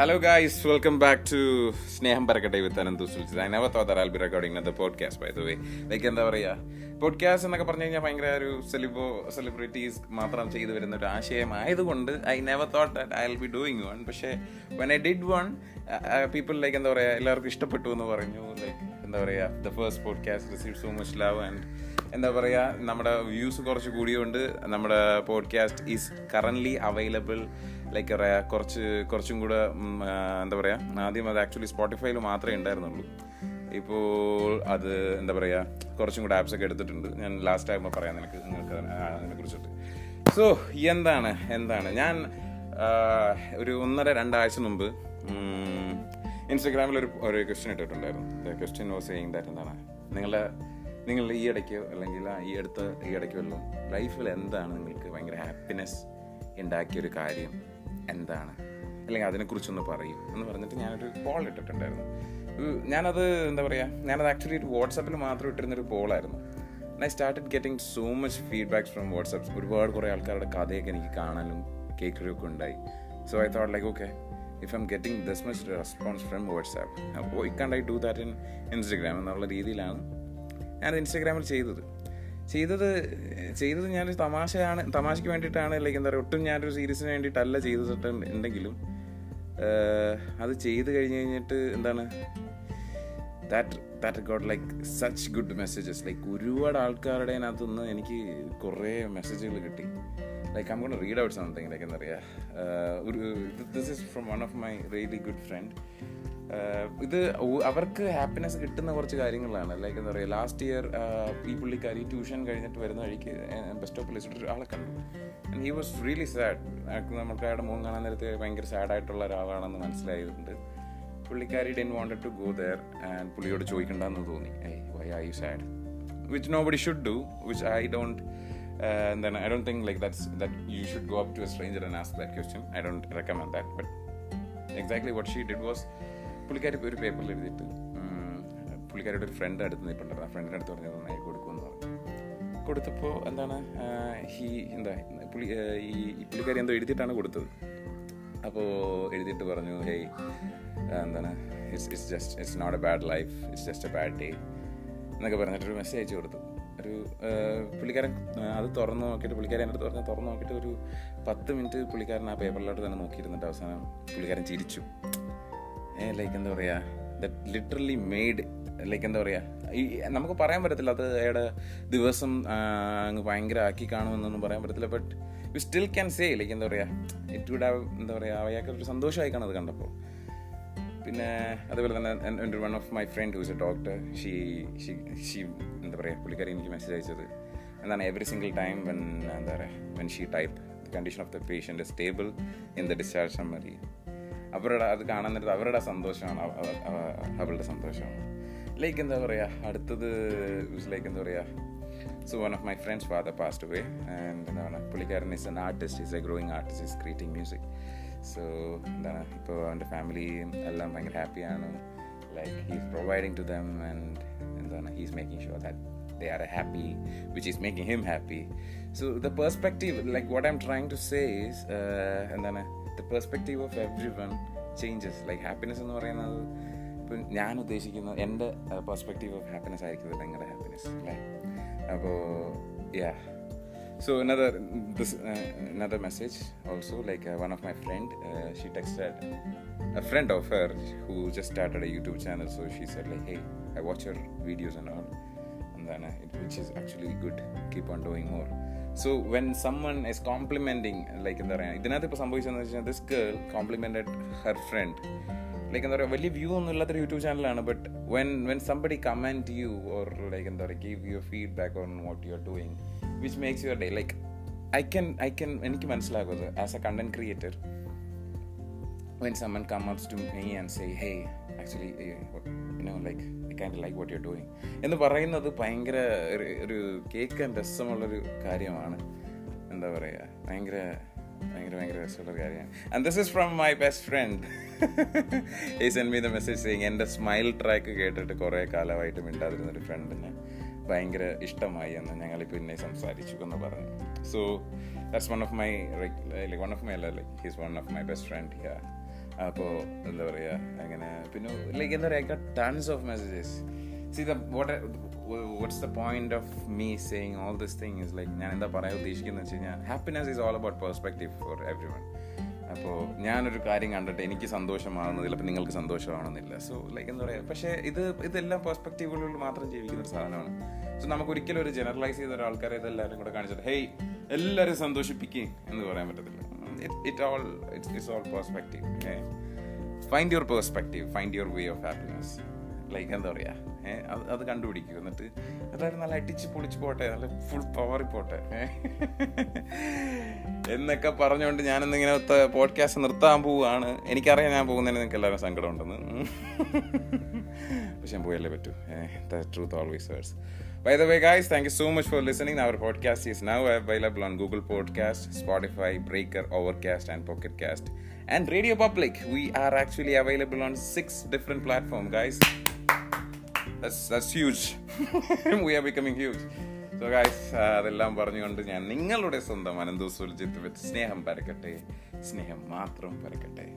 Hello guys, welcome back to സ്നേഹം പറക്കട്ടെ with Ananthu Suljith. I never thought that I will be recording the podcast by the way. Like എന്താ പറയുക, podcast എന്നൊക്കെ പറഞ്ഞു കഴിഞ്ഞാൽ ഭയങ്കര ഒരു സെലിബ്രിറ്റീസ് മാത്രം ചെയ്തു വരുന്ന ഒരു ആശയമായതുകൊണ്ട് I never thought that I will be doing one. പക്ഷേ when I did one, people like എന്താ പറയുക, എല്ലാവർക്കും ഇഷ്ടപ്പെട്ടു എന്ന് പറഞ്ഞു. ലൈക്ക് എന്താ പറയുക, the first podcast received so much love and എന്താ പറയുക, നമ്മുടെ വ്യൂസ് കുറച്ച് കൂടിയുണ്ട്. നമ്മുടെ podcast is currently available. Like പറയാ കുറച്ചും കൂടെ എന്താ പറയുക, ആദ്യം അത് ആക്ച്വലി സ്പോട്ടിഫൈയിൽ മാത്രമേ ഉണ്ടായിരുന്നുള്ളൂ. ഇപ്പോൾ അത് എന്താ പറയുക, കുറച്ചും കൂടെ ആപ്സൊക്കെ എടുത്തിട്ടുണ്ട്. ഞാൻ ലാസ്റ്റ് ആകുമ്പോൾ പറയാം നിങ്ങൾക്ക് അതിനെക്കുറിച്ചിട്ട്. സോ എന്താണ് ഞാൻ ഒരു 1.5-2 ആഴ്ച മുമ്പ് ഇൻസ്റ്റഗ്രാമിൽ ഒരു ക്വസ്റ്റ്യൻ ഇട്ടിട്ടുണ്ടായിരുന്നു. The question was saying that എന്താണ് നിങ്ങൾ ഈ ഇടയ്ക്കോ അല്ലെങ്കിൽ ഈ ഇടയ്ക്കുമല്ലോ ലൈഫിൽ എന്താണ് നിങ്ങൾക്ക് ഭയങ്കര ഹാപ്പിനെസ് ഉണ്ടാക്കിയൊരു കാര്യം എന്താണ്, അല്ലെങ്കിൽ അതിനെക്കുറിച്ചൊന്ന് പറയും എന്ന് പറഞ്ഞിട്ട് ഞാനൊരു പോൾ ഇട്ടിട്ടുണ്ടായിരുന്നു. ഞാനത് എന്താ പറയുക, ഞാനത് ആക്ച്വലി ഒരു വാട്സാപ്പിൽ മാത്രം ഇട്ടിരുന്നൊരു പോളായിരുന്നു. I started getting so much feedbacks from WhatsApp. ഒരുപാട് കുറേ ആൾക്കാരുടെ കഥയൊക്കെ എനിക്ക് കാണാനും കേൾക്കുകയും ഒക്കെ ഉണ്ടായി. So I thought like okay, if I'm getting this much response from WhatsApp, അപ്പോൾ I can't I do that in Instagram എന്നുള്ള രീതിയിലാണ് ഞാൻ ഇൻസ്റ്റഗ്രാമിൽ ചെയ്തത് ഞാനൊരു തമാശയ്ക്ക് വേണ്ടിയിട്ടാണ്. ലൈക്ക് എന്താ പറയുക, ഒട്ടും ഞാനൊരു സീരീസിന് വേണ്ടിയിട്ടല്ല ചെയ്തിട്ട് ഉണ്ടെങ്കിലും അത് ചെയ്ത് കഴിഞ്ഞിട്ട് എന്താണ് that got like such good messages. Like ഒരുപാട് ആൾക്കാരുടെ അതിനകത്തുനിന്ന് എനിക്ക് കുറേ മെസ്സേജുകൾ കിട്ടി. Like I got read out something. Like എന്താ പറയുക, ഒരു this is from one of my really good friend. ഇത് അവർക്ക് ഹാപ്പിനെസ് കിട്ടുന്ന കുറച്ച് കാര്യങ്ങളാണ്. ലൈക്ക് എന്താ പറയുക, ലാസ്റ്റ് ഇയർ ഈ പുള്ളിക്കാരി ട്യൂഷൻ കഴിഞ്ഞിട്ട് വരുന്ന വഴിക്ക് ബസ് സ്റ്റോപ്പിൽ വെച്ചിട്ട് ഒരാളെ കണ്ടു. And he was really sad. നമുക്ക് അയാളുടെ മുഖം കാണാൻ നേരത്തെ ഭയങ്കര സാഡായിട്ടുള്ള ഒരാളാണെന്ന് മനസ്സിലായതുകൊണ്ട് പുള്ളിക്കാരി didn't wanted to go there and പുള്ളിയോട് ചോദിക്കണ്ടെന്ന് തോന്നി. Why are you sad, which nobody should do, which I don't think like that you should go up to a stranger and ask that question. I don't recommend that. But exactly what she did was, പുള്ളിക്കാരി ഒരു പേപ്പറിൽ എഴുതിയിട്ട് പുള്ളിക്കാരിയുടെ ഒരു front അടുത്ത് നിൽപ്പുണ്ടായിരുന്നു. ആ ഫ്രണ്ടിൻ്റെ അടുത്ത് പറഞ്ഞത് നന്നായി കൊടുക്കുമെന്ന് പറഞ്ഞു. കൊടുത്തപ്പോൾ എന്താണ് ഈ പുള്ളിക്കാരി എന്തോ എഴുതിയിട്ടാണ് കൊടുത്തത്. അപ്പോൾ എഴുതിയിട്ട് പറഞ്ഞു, ഹേയ് എന്താണ് it's not a bad life, it's just a bad day എന്നൊക്കെ പറഞ്ഞിട്ടൊരു മെസ്സേജ് അയച്ചു കൊടുത്തു. ഒരു പുള്ളിക്കാരൻ അത് തുറന്നു നോക്കിയിട്ട്, പുള്ളിക്കാരൻ എൻ്റെ അടുത്ത് തുറന്നു നോക്കിയിട്ട് ഒരു 10 മിനിറ്റ് പുള്ളിക്കാരൻ ആ പേപ്പറിലോട്ട് തന്നെ നോക്കിയിരുന്നിട്ട് അവസാനം പുള്ളിക്കാരൻ ചിരിച്ചു. ലൈക്ക് എന്താ പറയുക, ദറ്റ് ലിറ്ററലി മെയ്ഡ്, ലൈക്ക് എന്താ പറയുക, ഈ നമുക്ക് പറയാൻ പറ്റത്തില്ല അത് അയാളുടെ ദിവസം അങ്ങ് ഭയങ്കര ആക്കി കാണുമെന്നൊന്നും പറയാൻ പറ്റത്തില്ല. But you still can say like എന്താ പറയുക, ഇറ്റ് എന്താ പറയുക, അയാൾക്ക് ഒരു സന്തോഷമായി കാണും അത് കണ്ടപ്പോൾ. പിന്നെ അതുപോലെ തന്നെ എൻ്റെ one of my friend who is a doctor, she എന്താ പറയുക, പുള്ളിക്കാരി എനിക്ക് മെസ്സേജ് അയച്ചത് എന്താണ്, every single time when she type the condition of the patient stable in the discharge summary, അവരുടെ അത് കാണാൻ നേരത്തെ അവരുടെ സന്തോഷമാണ്, അവളുടെ സന്തോഷമാണ്. ലൈക്ക് എന്താ പറയുക, അടുത്തത് ലൈക്ക് എന്താ പറയുക, so one of my friends father passed away and എന്താണ്, പുള്ളിക്കാരൻ is an artist, is a growing artist, is creating music. So എന്താണ്, ഇപ്പോൾ അവൻ്റെ ഫാമിലിയും എല്ലാം ഭയങ്കര ഹാപ്പിയാണ്. Like he is providing to them and എന്താണ്, he is making sure that they are happy, which is making him happy. So the perspective like what I'm trying to say is എന്താണ്, the perspective of every one changes. Like happiness എന്ന് പറയുന്നത് ഇപ്പം ഞാൻ ഉദ്ദേശിക്കുന്ന എൻ്റെ perspective of happiness ആയിരിക്കത്തില്ല നിങ്ങളുടെ happiness അല്ലേ. അപ്പോൾ yeah. So another message also, like one of my friend, she texted a friend of her who just started a YouTube channel. So she said like, hey, I watch your videos and all, and then which is actually good, keep on doing more. So when someone is complimenting, like in the idinathu ipo sambhavichana enna this girl complimented her friend. Like എന്താ പറയുക, വലിയ view ഒന്നും ഇല്ലാത്തൊരു YouTube ചാനലാണ്. But when somebody comment you or like എന്താ പറയുക, give your feedback on what you are doing which makes your day. Like I can എനിക്ക് മനസ്സിലാകുന്നത് as a content creator, when someone comes to me and say hey actually you know like I can't like what you are doing എന്ന് പറയുന്നത് ഭയങ്കര ഒരു കേൾക്കാൻ രസമുള്ളൊരു കാര്യമാണ്. എന്താ പറയുക, ഭയങ്കര രസമുള്ളൊരു കാര്യമാണ്. And this is from my best friend. He send me the message saying എൻ്റെ സ്മൈൽ ട്രാക്ക് കേട്ടിട്ട് കുറേ കാലമായിട്ട് മിണ്ടാതിരുന്നൊരു ഫ്രണ്ടിന് ഭയങ്കര ഇഷ്ടമായി എന്ന് ഞങ്ങൾ പിന്നെ സംസാരിച്ചു എന്ന് പറഞ്ഞു. So that's one of my like one of my like he's one of my best friend here. അപ്പോൾ എന്താ പറയുക, അങ്ങനെ പിന്നെ ലൈക്ക് എന്താ പറയുക, I got tons of messages. See the what's the point of me saying all this thing is like ഞാൻ എന്താ പറയാൻ ഉദ്ദേശിക്കുന്നത് വെച്ച് കഴിഞ്ഞാൽ happiness is all about perspective for everyone. അപ്പോൾ ഞാനൊരു കാര്യം കണ്ടിട്ട് എനിക്ക് സന്തോഷമാകുന്നത് ചിലപ്പോൾ നിങ്ങൾക്ക് സന്തോഷമാകണമെന്നില്ല. സോ ലൈക്ക് എന്താ പറയുക, പക്ഷേ ഇതെല്ലാം പെർസ്പെക്റ്റീവുകളിൽ മാത്രം ജീവിക്കുന്ന ഒരു സാധനമാണ്. സോ നമുക്കൊരിക്കലും ഒരു ജനറലൈസ് ചെയ്ത ഒരാൾക്കാരെ ഇതെല്ലാവരും കൂടെ കാണിച്ചിട്ട് ഹേയ് എല്ലാവരും സന്തോഷിപ്പിക്കുകയും എന്ന് പറയാൻ പറ്റത്തില്ല. It's all perspective. Okay? Find your perspective, find your way of happiness. Like എന്താ പറയുക, അത് കണ്ടുപിടിക്കുക. എന്നിട്ട് എല്ലാവരും നല്ല അടിച്ച് പൊളിച്ച് പോട്ടെ, നല്ല ഫുൾ പവറിൽ പോട്ടെ എന്നൊക്കെ പറഞ്ഞുകൊണ്ട് ഞാനിന്നിങ്ങനെ പോഡ്കാസ്റ്റ് നിർത്താൻ പോവുകയാണ്. എനിക്കറിയാം ഞാൻ പോകുന്നതിന് നിങ്ങൾക്ക് എല്ലാവരും സങ്കടമുണ്ടെന്ന്, പക്ഷെ ഞാൻ പോയല്ലേ പറ്റൂ. The truth always hurts. By the way, guys, thank you so much for listening. Our podcast is now available on Google Podcast, Spotify, Breaker, Overcast, and Pocketcast. And Radio Public, we are actually available on 6 different platforms, guys. That's huge. We are becoming huge. So, guys, adellam parniyondu njan ningalude sondam anandu surjith with sneham parakatte. Sneham mathram parakatte.